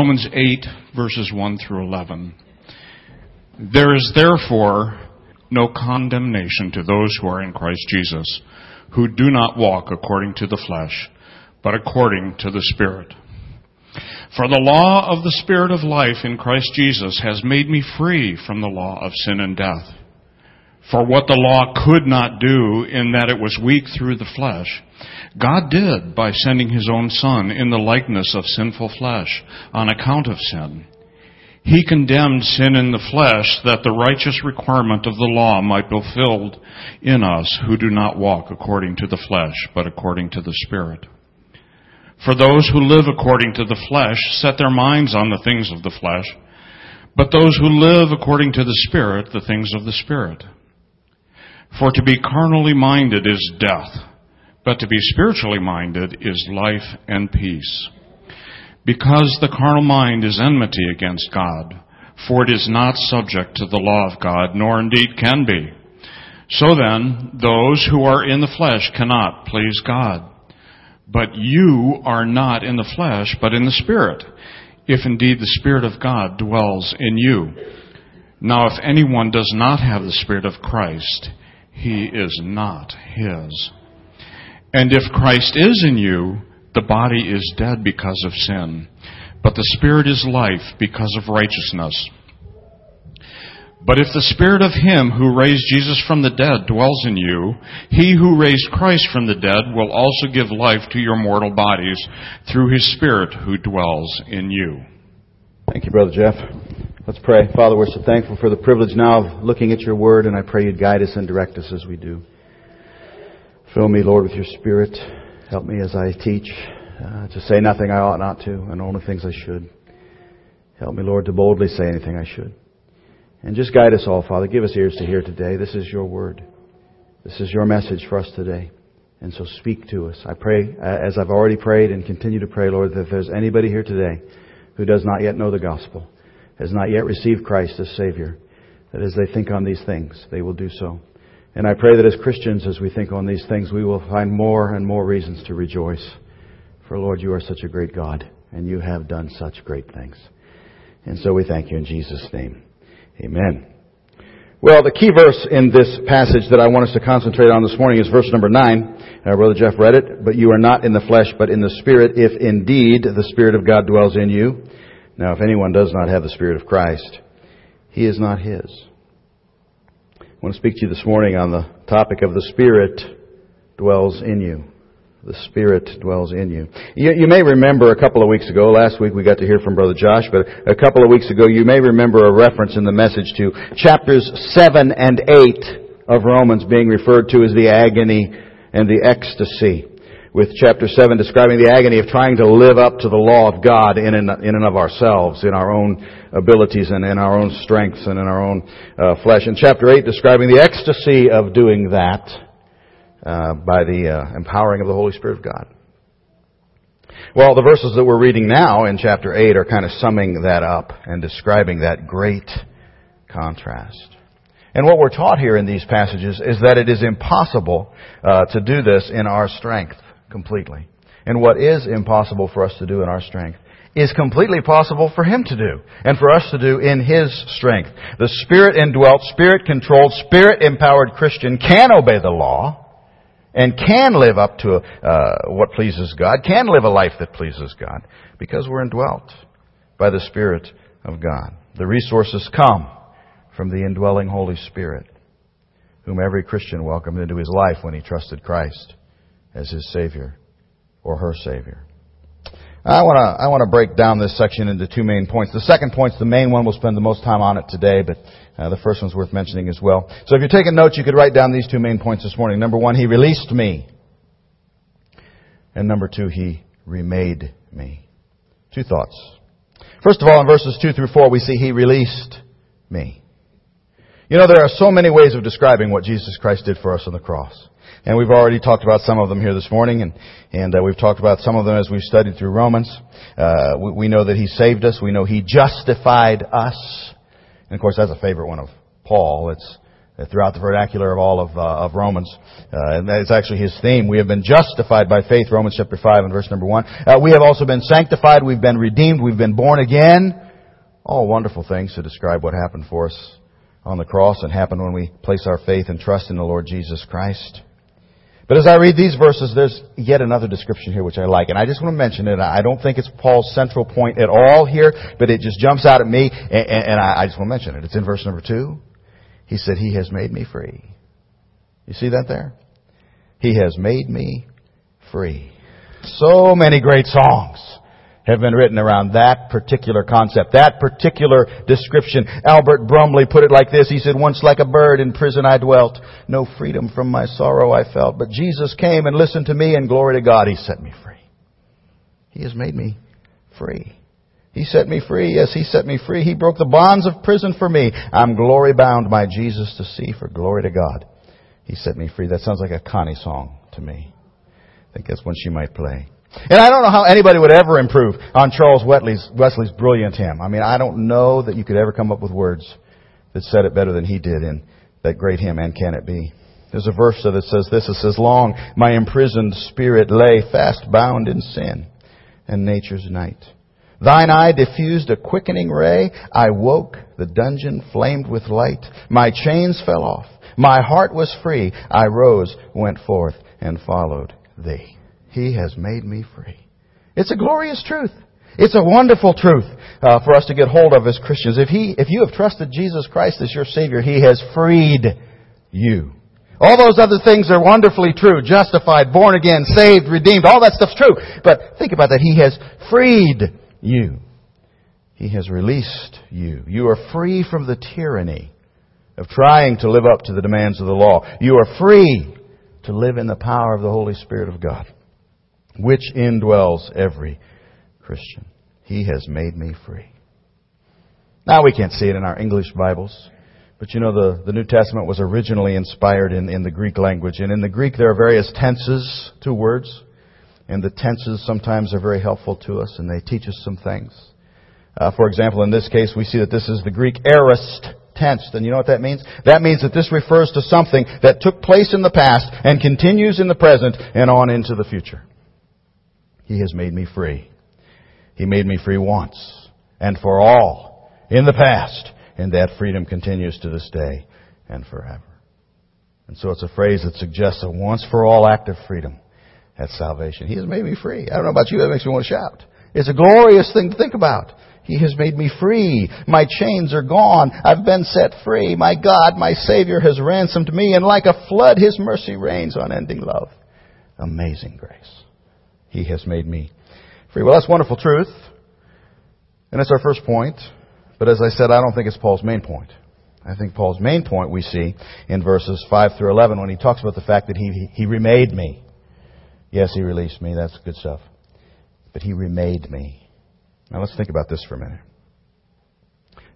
Romans 8, verses 1 through 11. There is therefore no condemnation to those who are in Christ Jesus, who do not walk according to the flesh, but according to the Spirit. For the law of the Spirit of life in Christ Jesus has made me free from the law of sin and death. For what the law could not do in that it was weak through the flesh, God did by sending His own Son in the likeness of sinful flesh on account of sin. He condemned sin in the flesh that the righteous requirement of the law might be fulfilled in us who do not walk according to the flesh, but according to the Spirit. For those who live according to the flesh set their minds on the things of the flesh, but those who live according to the Spirit, the things of the Spirit. For to be carnally minded is death, but to be spiritually minded is life and peace. Because the carnal mind is enmity against God, for it is not subject to the law of God, nor indeed can be. So then, those who are in the flesh cannot please God. But you are not in the flesh, but in the Spirit, if indeed the Spirit of God dwells in you. Now if anyone does not have the Spirit of Christ, he is not His. And if Christ is in you, the body is dead because of sin, but the Spirit is life because of righteousness. But if the Spirit of Him who raised Jesus from the dead dwells in you, He who raised Christ from the dead will also give life to your mortal bodies through His Spirit who dwells in you. Thank you, Brother Jeff. Let's pray. Father, we're so thankful for the privilege now of looking at your word, and I pray you'd guide us and direct us as we do. Fill me, Lord, with your Spirit. Help me as I teach to say nothing I ought not to and only things I should. Help me, Lord, to boldly say anything I should. And just guide us all, Father. Give us ears to hear today. This is your word. This is your message for us today. And so speak to us. I pray, as I've already prayed and continue to pray, Lord, that if there's anybody here today who does not yet know the gospel, has not yet received Christ as Savior, that as they think on these things, they will do so. And I pray that as Christians, as we think on these things, we will find more and more reasons to rejoice. For, Lord, you are such a great God, and you have done such great things. And so we thank you in Jesus' name. Amen. Well, the key verse in this passage that I want us to concentrate on this morning is verse number 9. Brother Jeff read it. But you are not in the flesh, but in the Spirit, if indeed the Spirit of God dwells in you. Now, if anyone does not have the Spirit of Christ, he is not His. I want to speak to you this morning on the topic of the Spirit dwells in you. The Spirit dwells in you. You may remember a couple of weeks ago, last week we got to hear from Brother Josh, but a couple of weeks ago you may remember a reference in the message to chapters 7 and 8 of Romans being referred to as the agony and the ecstasy, with chapter 7 describing the agony of trying to live up to the law of God in and of ourselves, in our own abilities and in our own strengths and in our own flesh. And chapter 8 describing the ecstasy of doing that by the empowering of the Holy Spirit of God. Well, the verses that we're reading now in chapter 8 are kind of summing that up and describing that great contrast. And what we're taught here in these passages is that it is impossible to do this in our strength completely. And what is impossible for us to do in our strength is completely possible for Him to do and for us to do in His strength. The Spirit-indwelt, Spirit-controlled, Spirit-empowered Christian can obey the law and can live up to what pleases God, can live a life that pleases God, because we're indwelt by the Spirit of God. The resources come from the indwelling Holy Spirit, whom every Christian welcomed into his life when he trusted Christ as his Savior or her Savior. I want to break down this section into two main points. The second point's the main one. We'll spend the most time on it today, but the first one's worth mentioning as well. So if you're taking notes, you could write down these two main points this morning. Number one, He released me. And number two, He remade me. Two thoughts. First of all, in verses 2 through 4, we see He released me. You know, there are so many ways of describing what Jesus Christ did for us on the cross. And we've already talked about some of them here this morning, and we've talked about some of them as we've studied through Romans. We know that He saved us. We know He justified us. And, of course, that's a favorite one of Paul. It's throughout the vernacular of all of Romans. And that is actually his theme. We have been justified by faith, Romans chapter 5 and verse number 1. We have also been sanctified, we've been redeemed, we've been born again. All wonderful things to describe what happened for us on the cross and happened when we place our faith and trust in the Lord Jesus Christ. But as I read these verses, there's yet another description here which I like. And I just want to mention it. I don't think it's Paul's central point at all here, but it just jumps out at me, and I just want to mention it. It's in verse number 2. He said, He has made me free. You see that there? He has made me free. So many great songs have been written around that particular concept, that particular description. Albert Brumley put it like this. He said, Once like a bird in prison I dwelt. No freedom from my sorrow I felt. But Jesus came and listened to me, and glory to God, He set me free. He has made me free. He set me free. Yes, He set me free. He broke the bonds of prison for me. I'm glory bound by Jesus to see, for glory to God, He set me free. That sounds like a Connie song to me. I think that's one she might play. And I don't know how anybody would ever improve on Charles Wesley's brilliant hymn. I mean, I don't know that you could ever come up with words that said it better than he did in that great hymn, And Can It Be? There's a verse that says this. It says, Long my imprisoned spirit lay fast bound in sin and nature's night. Thine eye diffused a quickening ray. I woke, the dungeon flamed with light. My chains fell off. My heart was free. I rose, went forth, and followed Thee. He has made me free. It's a glorious truth. It's a wonderful truth for us to get hold of as Christians. If you have trusted Jesus Christ as your Savior, He has freed you. All those other things are wonderfully true. Justified, born again, saved, redeemed. All that stuff's true. But think about that. He has freed you. He has released you. You are free from the tyranny of trying to live up to the demands of the law. You are free to live in the power of the Holy Spirit of God, which indwells every Christian. He has made me free. Now, we can't see it in our English Bibles, but you know the New Testament was originally inspired in the Greek language. And in the Greek, there are various tenses to words. And the tenses sometimes are very helpful to us, and they teach us some things. For example, in this case, we see that this is the Greek aorist tense. And you know what that means? That means that this refers to something that took place in the past and continues in the present and on into the future. He has made me free. He made me free once and for all in the past. And that freedom continues to this day and forever. And so it's a phrase that suggests a once for all act of freedom at salvation. He has made me free. I don't know about you, that makes me want to shout. It's a glorious thing to think about. He has made me free. My chains are gone. I've been set free. My God, my Savior has ransomed me. And like a flood, His mercy reigns, unending love, amazing grace. He has made me free. Well, that's wonderful truth. And that's our first point. But as I said, I don't think it's Paul's main point. I think Paul's main point we see in verses 5 through 11 when he talks about the fact that he remade me. Yes, He released me. That's good stuff. But He remade me. Now, let's think about this for a minute.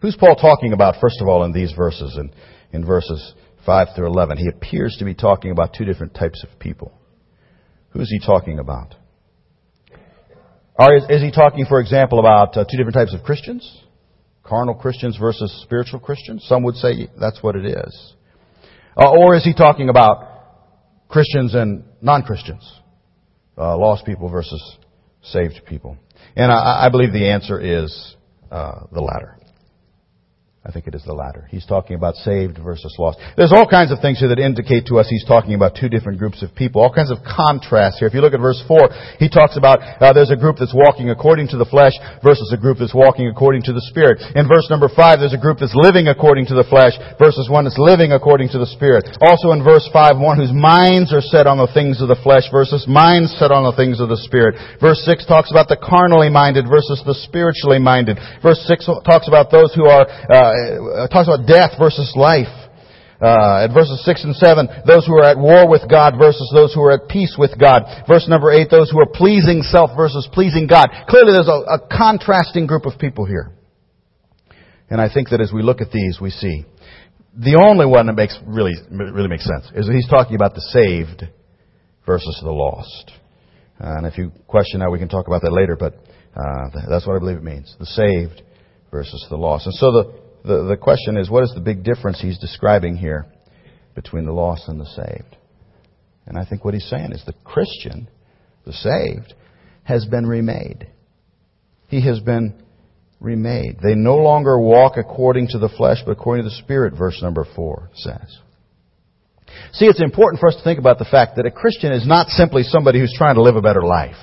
Who's Paul talking about, first of all, in these verses? And in verses 5 through 11, he appears to be talking about two different types of people. Who's he talking about? Or is he talking, for example, about two different types of Christians? Carnal Christians versus spiritual Christians? Some would say that's what it is. Or is he talking about Christians and non-Christians? Lost people versus saved people? And I believe the answer is the latter. I think it is the latter. He's talking about saved versus lost. There's all kinds of things here that indicate to us he's talking about two different groups of people. All kinds of contrasts here. If you look at verse 4, he talks about there's a group that's walking according to the flesh versus a group that's walking according to the Spirit. In verse number 5, there's a group that's living according to the flesh versus one that's living according to the Spirit. Also in verse 5, one whose minds are set on the things of the flesh versus minds set on the things of the Spirit. Verse 6 talks about the carnally minded versus the spiritually minded. Verse 6 talks about those who are... It talks about death versus life. At verses 6 and 7, those who are at war with God versus those who are at peace with God. Verse number 8, those who are pleasing self versus pleasing God. Clearly there's a contrasting group of people here. And I think that as we look at these, we see the only one that makes really makes sense is that he's talking about the saved versus the lost. And if you question that, we can talk about that later, but that's what I believe it means. The saved versus the lost. And so the question is, what is the big difference he's describing here between the lost and the saved. And I think what he's saying is the Christian, the saved, has been remade. He has been remade. They no longer walk according to the flesh, but according to the Spirit, verse number 4 says. See, it's important for us to think about the fact that a Christian is not simply somebody who's trying to live a better life.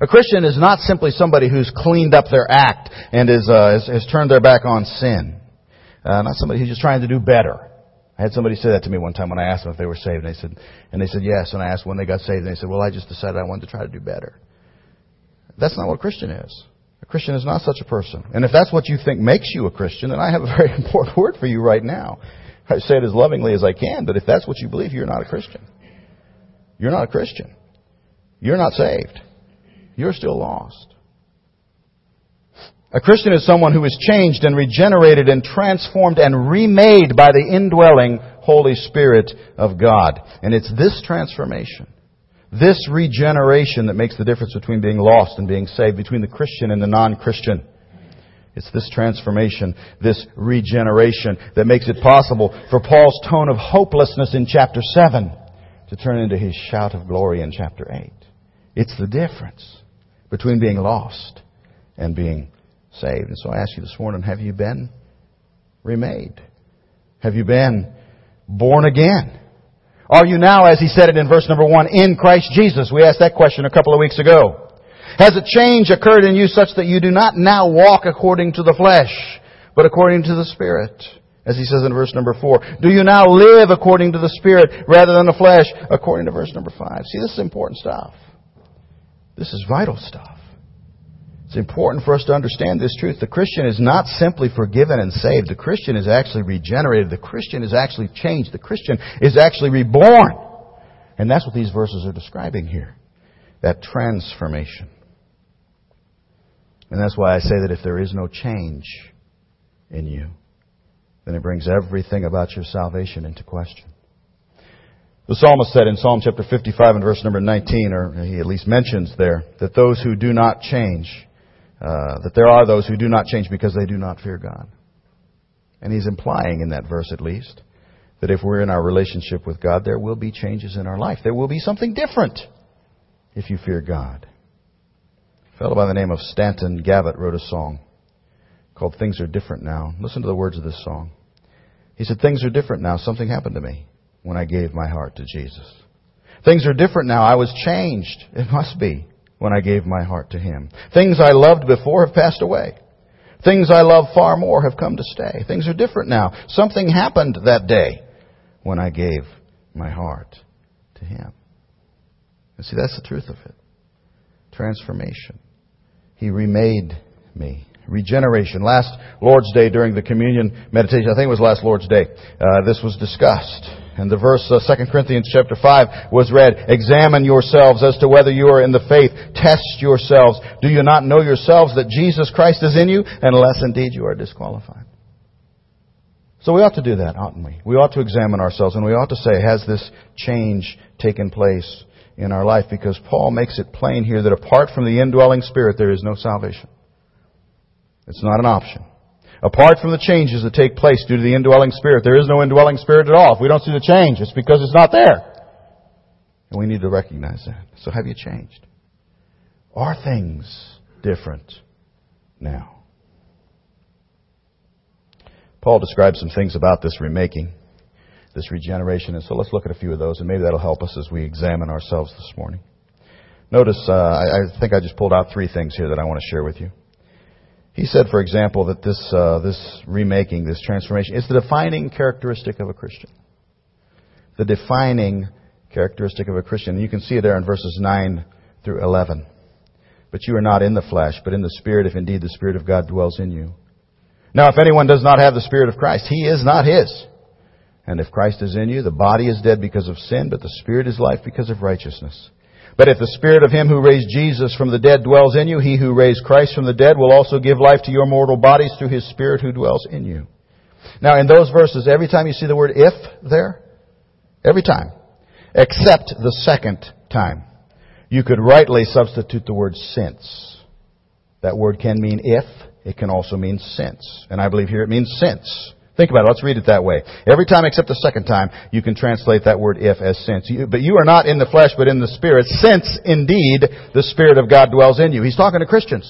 A Christian is not simply somebody who's cleaned up their act and has turned their back on sin. Not somebody who's just trying to do better. I had somebody say that to me one time when I asked them if they were saved. And they said yes. And I asked when they got saved. And they said, well, I just decided I wanted to try to do better. That's not what a Christian is. A Christian is not such a person. And if that's what you think makes you a Christian, then I have a very important word for you right now. I say it as lovingly as I can, but if that's what you believe, you're not a Christian. You're not a Christian. You're not saved. You're still lost. A Christian is someone who is changed and regenerated and transformed and remade by the indwelling Holy Spirit of God. And it's this transformation, this regeneration that makes the difference between being lost and being saved, between the Christian and the non-Christian. It's this transformation, this regeneration that makes it possible for Paul's tone of hopelessness in chapter 7 to turn into his shout of glory in chapter 8. It's the difference between being lost and being saved. And so I ask you this morning, have you been remade? Have you been born again? Are you now, as he said it in verse number 1, in Christ Jesus? We asked that question a couple of weeks ago. Has a change occurred in you such that you do not now walk according to the flesh, but according to the Spirit? As he says in verse number 4, do you now live according to the Spirit rather than the flesh, according to verse number 5? See, this is important stuff. This is vital stuff. It's important for us to understand this truth. The Christian is not simply forgiven and saved. The Christian is actually regenerated. The Christian is actually changed. The Christian is actually reborn. And that's what these verses are describing here, that transformation. And that's why I say that if there is no change in you, then it brings everything about your salvation into question. The psalmist said in Psalm chapter 55 and verse number 19, or he at least mentions there, that those who do not change, that there are those who do not change because they do not fear God. And he's implying in that verse at least, that if we're in our relationship with God, there will be changes in our life. There will be something different if you fear God. A fellow by the name of Stanton Gavitt wrote a song called Things Are Different Now. Listen to the words of this song. He said, things are different now. Something happened to me when I gave my heart to Jesus. Things are different now. I was changed. It must be when I gave my heart to Him. Things I loved before have passed away. Things I love far more have come to stay. Things are different now. Something happened that day when I gave my heart to Him. And see, that's the truth of it. Transformation. He remade me. Regeneration. Last Lord's Day during the communion meditation, I think it was last Lord's Day, this was discussed. And the verse 2 Corinthians chapter 5 was read, examine yourselves as to whether you are in the faith. Test yourselves. Do you not know yourselves that Jesus Christ is in you? Unless indeed you are disqualified. So we ought to do that, oughtn't we? We ought to examine ourselves and we ought to say, has this change taken place in our life? Because Paul makes it plain here that apart from the indwelling Spirit, there is no salvation. It's not an option. Apart from the changes that take place due to the indwelling Spirit, there is no indwelling Spirit at all. If we don't see the change, it's because it's not there. And we need to recognize that. So have you changed? Are things different now? Paul describes some things about this remaking, this regeneration. And so let's look at a few of those, and maybe that'll help us as we examine ourselves this morning. Notice, I think I just pulled out three things here that I want to share with you. He said, for example, that this remaking, this transformation, is the defining characteristic of a Christian. The defining characteristic of a Christian. You can see it there in verses 9 through 11. But you are not in the flesh, but in the Spirit, if indeed the Spirit of God dwells in you. Now, if anyone does not have the Spirit of Christ, he is not His. And if Christ is in you, the body is dead because of sin, but the Spirit is life because of righteousness. But if the Spirit of Him who raised Jesus from the dead dwells in you, He who raised Christ from the dead will also give life to your mortal bodies through His Spirit who dwells in you. Now, in those verses, every time you see the word if there, every time, except the second time, you could rightly substitute the word since. That word can mean if. It can also mean since. And I believe here it means since. Think about it. Let's read it that way. Every time except the second time, you can translate that word if as since. But you are not in the flesh, but in the Spirit, since indeed the Spirit of God dwells in you. He's talking to Christians.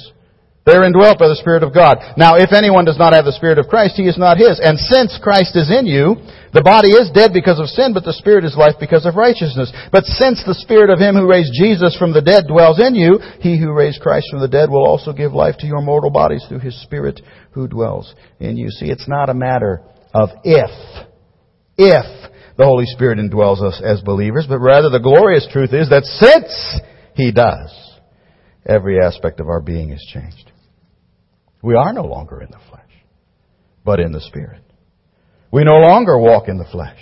They're indwelt by the Spirit of God. Now, if anyone does not have the Spirit of Christ, he is not his. And since Christ is in you, the body is dead because of sin, but the Spirit is life because of righteousness. But since the Spirit of him who raised Jesus from the dead dwells in you, he who raised Christ from the dead will also give life to your mortal bodies through his Spirit who dwells in you. See, it's not a matter of if the Holy Spirit indwells us as believers, but rather the glorious truth is that since he does, every aspect of our being is changed. We are no longer in the flesh, but in the Spirit. We no longer walk in the flesh,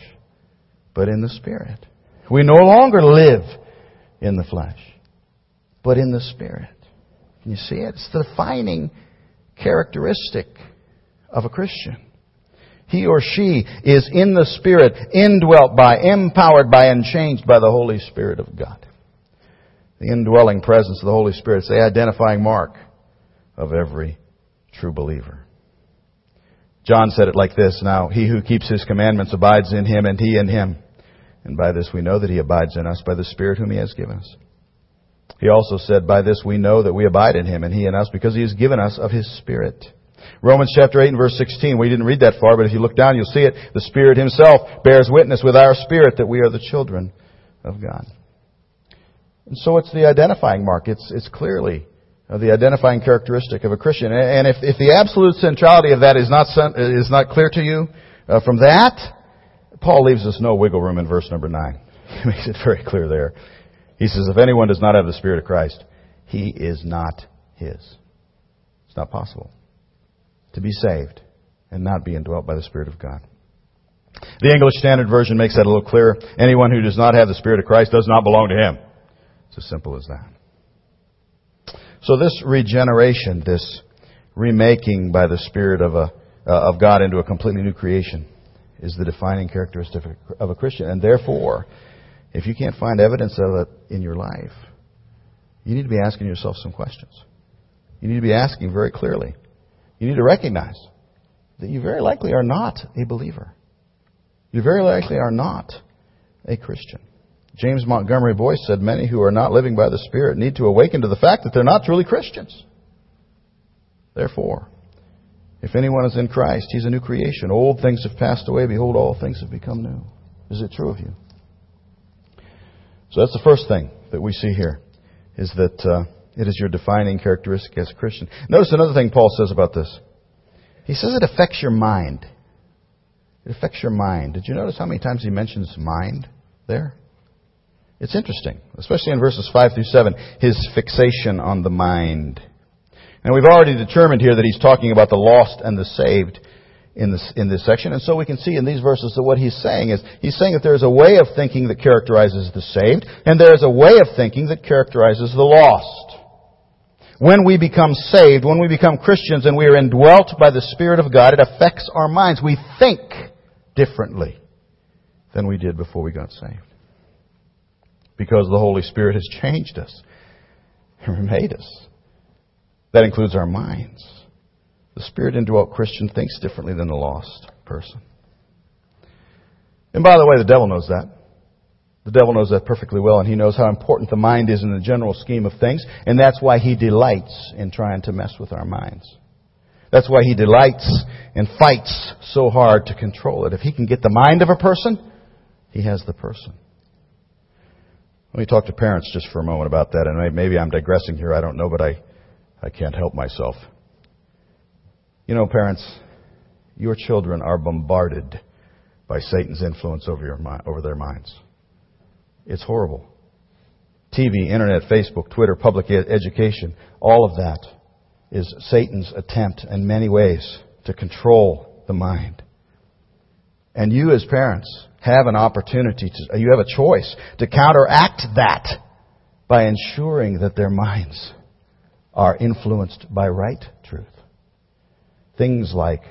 but in the Spirit. We no longer live in the flesh, but in the Spirit. You see, it's the defining characteristic of a Christian. He or she is in the Spirit, indwelt by, empowered by, and changed by the Holy Spirit of God. The indwelling presence of the Holy Spirit is the identifying mark of every true believer. John said it like this, "Now he who keeps his commandments abides in him, and he in him. And by this we know that he abides in us, by the Spirit whom he has given us." He also said, "By this we know that we abide in him, and he in us, because he has given us of his Spirit." Romans chapter 8 and verse 16. We didn't read that far, but if you look down, you'll see it. The Spirit himself bears witness with our spirit that we are the children of God. And so it's the identifying mark. It's clearly the identifying characteristic of a Christian. And if the absolute centrality of that is not clear to you from that, Paul leaves us no wiggle room in verse number 9. He makes it very clear there. He says, if anyone does not have the Spirit of Christ, he is not his. It's not possible to be saved and not be indwelt by the Spirit of God. The English Standard Version makes that a little clearer. Anyone who does not have the Spirit of Christ does not belong to him. It's as simple as that. So this regeneration, this remaking by the Spirit of God into a completely new creation is the defining characteristic of a Christian. And therefore, if you can't find evidence of it in your life, you need to be asking yourself some questions. You need to be asking very clearly. You need to recognize that you very likely are not a believer. You very likely are not a Christian. James Montgomery Boyce said, "Many who are not living by the Spirit need to awaken to the fact that they're not truly Christians. Therefore, if anyone is in Christ, he's a new creation. Old things have passed away. Behold, all things have become new." Is it true of you? So that's the first thing that we see here, is that it is your defining characteristic as a Christian. Notice another thing Paul says about this. He says it affects your mind. It affects your mind. Did you notice how many times he mentions mind there? It's interesting, especially in verses 5 through 7, his fixation on the mind. And we've already determined here that he's talking about the lost and the saved in this section. And so we can see in these verses that what he's saying is, he's saying that there is a way of thinking that characterizes the saved, and there is a way of thinking that characterizes the lost. When we become saved, when we become Christians and we are indwelt by the Spirit of God, it affects our minds. We think differently than we did before we got saved, because the Holy Spirit has changed us and remade us. That includes our minds. The Spirit-indwelt Christian thinks differently than the lost person. And by the way, the devil knows that. The devil knows that perfectly well, and he knows how important the mind is in the general scheme of things, and that's why he delights in trying to mess with our minds. That's why he delights and fights so hard to control it. If he can get the mind of a person, he has the person. Let me talk to parents just for a moment about that. And maybe I'm digressing here. I don't know, but I can't help myself. You know, parents, your children are bombarded by Satan's influence over their minds. It's horrible. TV, Internet, Facebook, Twitter, public education, all of that is Satan's attempt in many ways to control the mind. And you as parents have an opportunity to, you have a choice to counteract that by ensuring that their minds are influenced by right truth. Things like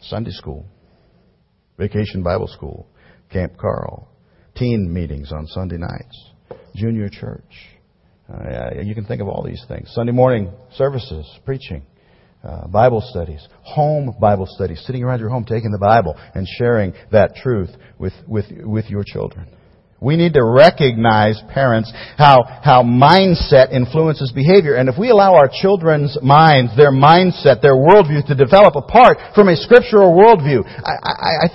Sunday school, Vacation Bible School, Camp Carl, teen meetings on Sunday nights, junior church. You can think of all these things. Sunday morning services, preaching. Bible studies, home Bible studies, sitting around your home taking the Bible and sharing that truth with your children. We need to recognize, parents, how mindset influences behavior. And if we allow our children's minds, their mindset, their worldview to develop apart from a scriptural worldview, I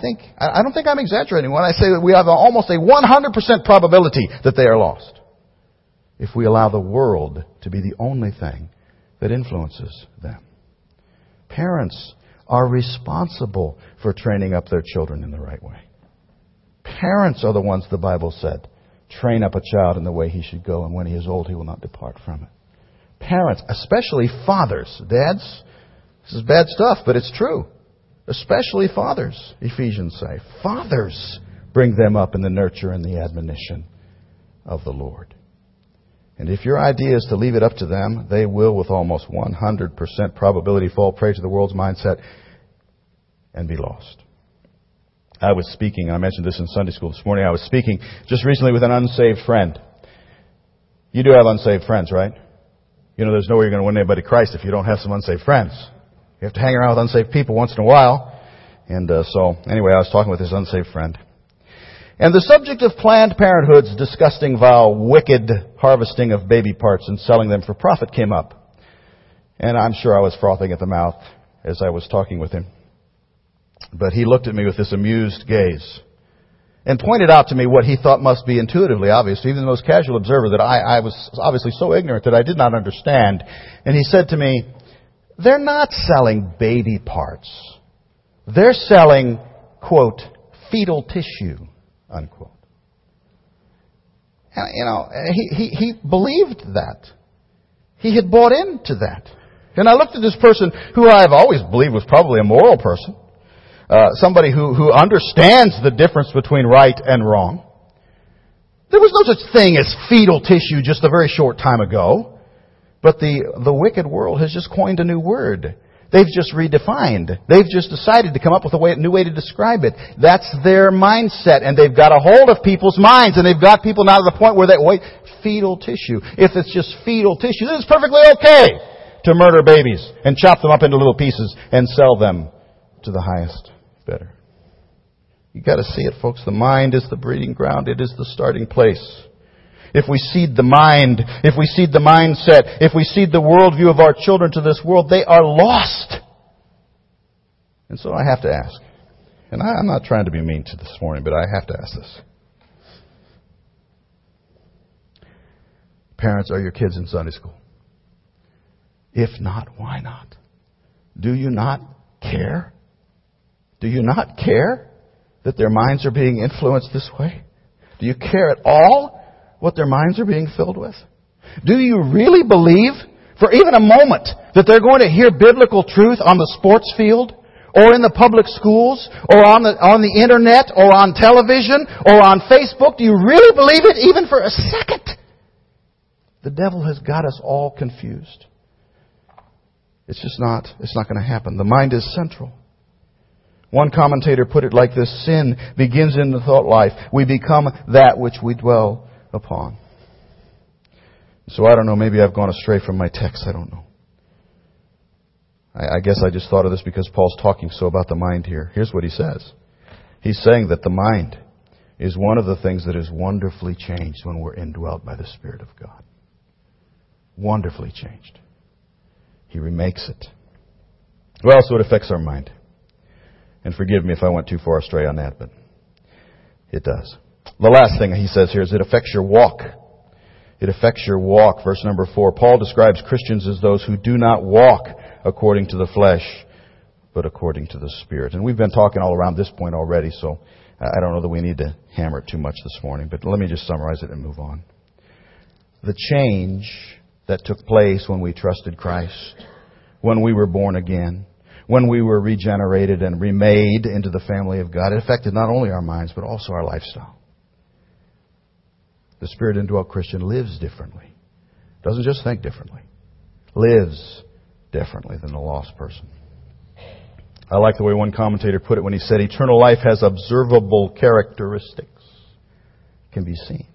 don't think I'm exaggerating when I say that we have almost a 100% probability that they are lost if we allow the world to be the only thing that influences them. Parents are responsible for training up their children in the right way. Parents are the ones, the Bible said, train up a child in the way he should go, and when he is old, he will not depart from it. Parents, especially fathers. Dads, this is bad stuff, but it's true. Especially fathers, Ephesians say. Fathers, bring them up in the nurture and the admonition of the Lord. And if your idea is to leave it up to them, they will, with almost 100% probability, fall prey to the world's mindset and be lost. I was speaking, I mentioned this in Sunday school this morning, I was speaking just recently with an unsaved friend. You do have unsaved friends, right? You know, there's no way you're going to win anybody to Christ if you don't have some unsaved friends. You have to hang around with unsaved people once in a while. And so, anyway, I was talking with this unsaved friend. And the subject of Planned Parenthood's disgusting, vile, wicked harvesting of baby parts and selling them for profit came up. And I'm sure I was frothing at the mouth as I was talking with him. But he looked at me with this amused gaze and pointed out to me what he thought must be intuitively obvious, even the most casual observer, that I was obviously so ignorant that I did not understand. And he said to me, they're not selling baby parts. They're selling, quote, fetal tissue, unquote. And, you know, he believed that. He had bought into that. And I looked at this person who I've always believed was probably a moral person. Somebody who understands the difference between right and wrong. There was no such thing as fetal tissue just a very short time ago. But the wicked world has just coined a new word. They've just redefined. They've just decided to come up with a new way to describe it. That's their mindset, and they've got a hold of people's minds, and they've got people now to the point where fetal tissue. If it's just fetal tissue, then it's perfectly okay to murder babies and chop them up into little pieces and sell them to the highest better. You got to see it, folks. The mind is the breeding ground. It is the starting place. If we seed the mind, if we seed the mindset, if we seed the worldview of our children to this world, they are lost. And so I have to ask, and I'm not trying to be mean to this morning, but I have to ask this. Parents, are your kids in Sunday school? If not, why not? Do you not care? Do you not care that their minds are being influenced this way? Do you care at all what their minds are being filled with? Do you really believe for even a moment that they're going to hear biblical truth on the sports field or in the public schools or on the internet or on television or on Facebook? Do you really believe it even for a second? The devil has got us all confused. It's just not, it's not going to happen. The mind is central. One commentator put it like this: sin begins in the thought life. We become that which we dwell upon. So I don't know, maybe I've gone astray from my text. I don't know. I guess I just thought of this because Paul's talking so about the mind here. Here's what he says. He's saying that the mind is one of the things that is wonderfully changed when we're indwelt by the Spirit of God. Wonderfully changed. He remakes it. Well, so it affects our mind. And forgive me if I went too far astray on that, but it does. The last thing he says here is it affects your walk. It affects your walk. Verse number 4, Paul describes Christians as those who do not walk according to the flesh, but according to the Spirit. And we've been talking all around this point already, so I don't know that we need to hammer it too much this morning, but let me just summarize it and move on. The change that took place when we trusted Christ, when we were born again, when we were regenerated and remade into the family of God, it affected not only our minds, but also our lifestyle. The Spirit-indwelt Christian lives differently. Doesn't just think differently. Lives differently than the lost person. I like the way one commentator put it when he said, eternal life has observable characteristics. It can be seen.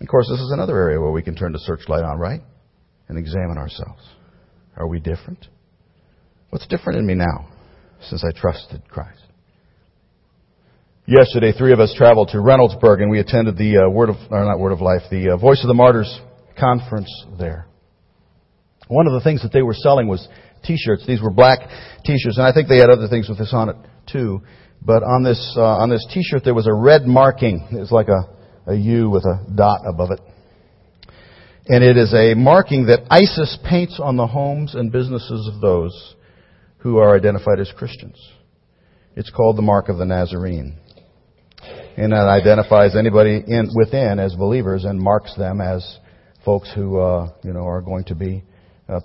Of course, this is another area where we can turn the searchlight on, right? And examine ourselves. Are we different? What's different in me now since I trusted Christ? Yesterday, three of us traveled to Reynoldsburg, and we attended the Voice of the Martyrs conference there. One of the things that they were selling was T-shirts. These were black T-shirts, and I think they had other things with this on it too. But on this T-shirt, there was a red marking. It was like a U with a dot above it, and it is a marking that ISIS paints on the homes and businesses of those who are identified as Christians. It's called the Mark of the Nazarene. And it identifies anybody within as believers and marks them as folks who are going to be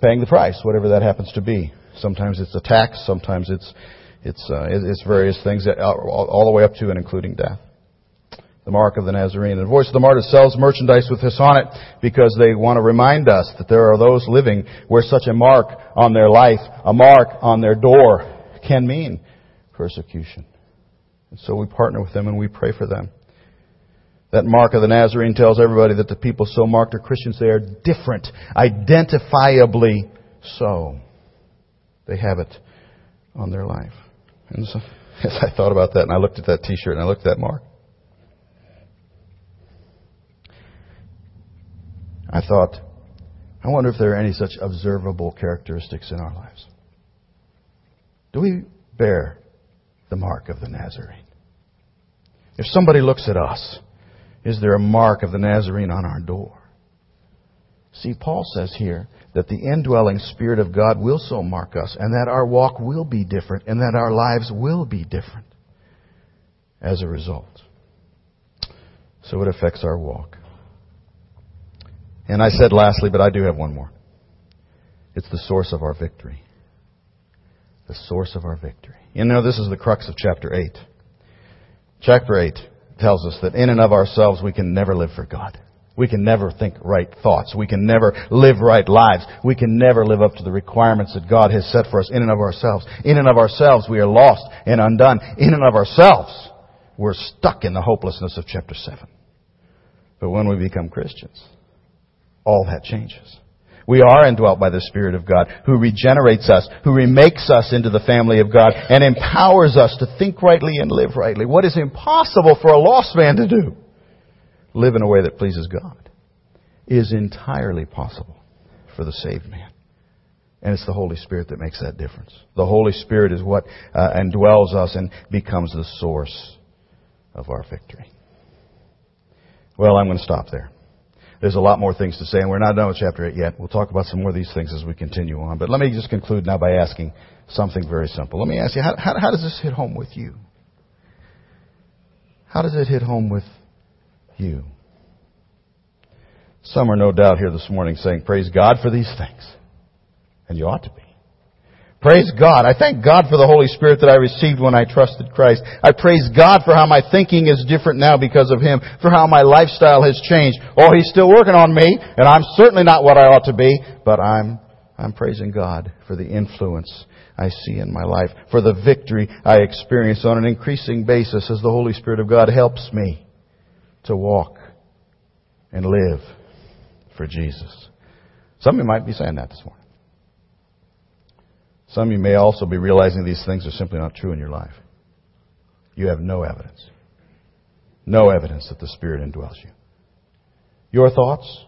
paying the price, whatever that happens to be. Sometimes it's a tax, sometimes it's various things, all the way up to and including death. The Mark of the Nazarene. And the Voice of the Martyrs sells merchandise with this on it because they want to remind us that there are those living where such a mark on their life, a mark on their door, can mean persecution. And so we partner with them and we pray for them. That Mark of the Nazarene tells everybody that the people so marked are Christians. They are different, identifiably so. They have it on their life. And so, as I thought about that and I looked at that T-shirt and I looked at that mark, I thought, I wonder if there are any such observable characteristics in our lives. Do we bear the mark of the Nazarene? If somebody looks at us, is there a mark of the Nazarene on our door? See, Paul says here that the indwelling Spirit of God will so mark us, and that our walk will be different, and that our lives will be different as a result. So it affects our walk. And I said lastly, but I do have one more. It's the source of our victory. The source of our victory. You know, this is the crux of chapter 8. Chapter 8 tells us that in and of ourselves we can never live for God. We can never think right thoughts. We can never live right lives. We can never live up to the requirements that God has set for us in and of ourselves. In and of ourselves we are lost and undone. In and of ourselves we're stuck in the hopelessness of chapter 7. But when we become Christians, all that changes. We are indwelt by the Spirit of God, who regenerates us, who remakes us into the family of God, and empowers us to think rightly and live rightly. What is impossible for a lost man to do, live in a way that pleases God, is entirely possible for the saved man. And it's the Holy Spirit that makes that difference. The Holy Spirit is what indwells us and becomes the source of our victory. Well, I'm going to stop there. There's a lot more things to say, and we're not done with chapter 8 yet. We'll talk about some more of these things as we continue on. But let me just conclude now by asking something very simple. Let me ask you, how does this hit home with you? How does it hit home with you? Some are no doubt here this morning saying, praise God for these things. And you ought to be. Praise God. I thank God for the Holy Spirit that I received when I trusted Christ. I praise God for how my thinking is different now because of Him, for how my lifestyle has changed. Oh, He's still working on me, and I'm certainly not what I ought to be, but I'm praising God for the influence I see in my life, for the victory I experience on an increasing basis as the Holy Spirit of God helps me to walk and live for Jesus. Some of you might be saying that this morning. Some of you may also be realizing these things are simply not true in your life. You have no evidence. No evidence that the Spirit indwells you. Your thoughts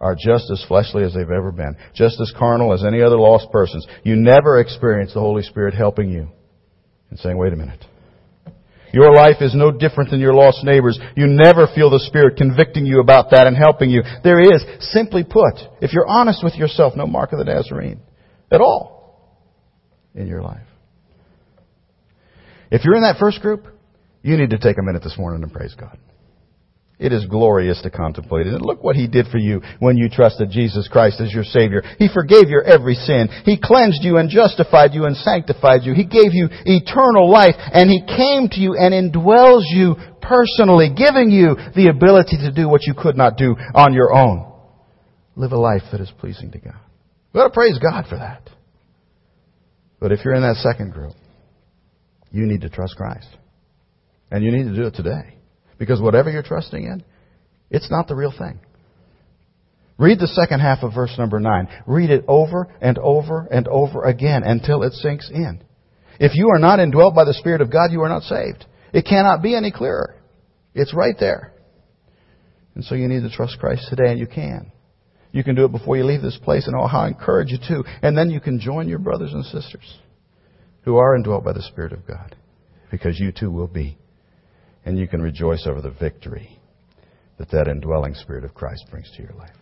are just as fleshly as they've ever been, just as carnal as any other lost person's. You never experience the Holy Spirit helping you and saying, wait a minute. Your life is no different than your lost neighbor's. You never feel the Spirit convicting you about that and helping you. There is, simply put, if you're honest with yourself, no mark of the Nazarene at all in your life. If you're in that first group, you need to take a minute this morning and praise God. It is glorious to contemplate it. And look what He did for you when you trusted Jesus Christ as your Savior. He forgave your every sin. He cleansed you and justified you and sanctified you. He gave you eternal life, and He came to you and indwells you personally, giving you the ability to do what you could not do on your own. Live a life that is pleasing to God. We ought to praise God for that. But if you're in that second group, you need to trust Christ. And you need to do it today. Because whatever you're trusting in, it's not the real thing. Read the second half of verse number 9. Read it over and over and over again until it sinks in. If you are not indwelt by the Spirit of God, you are not saved. It cannot be any clearer. It's right there. And so you need to trust Christ today, and you can. You can do it before you leave this place, and oh, how I encourage you to. And then you can join your brothers and sisters who are indwelt by the Spirit of God, because you too will be. And you can rejoice over the victory that indwelling Spirit of Christ brings to your life.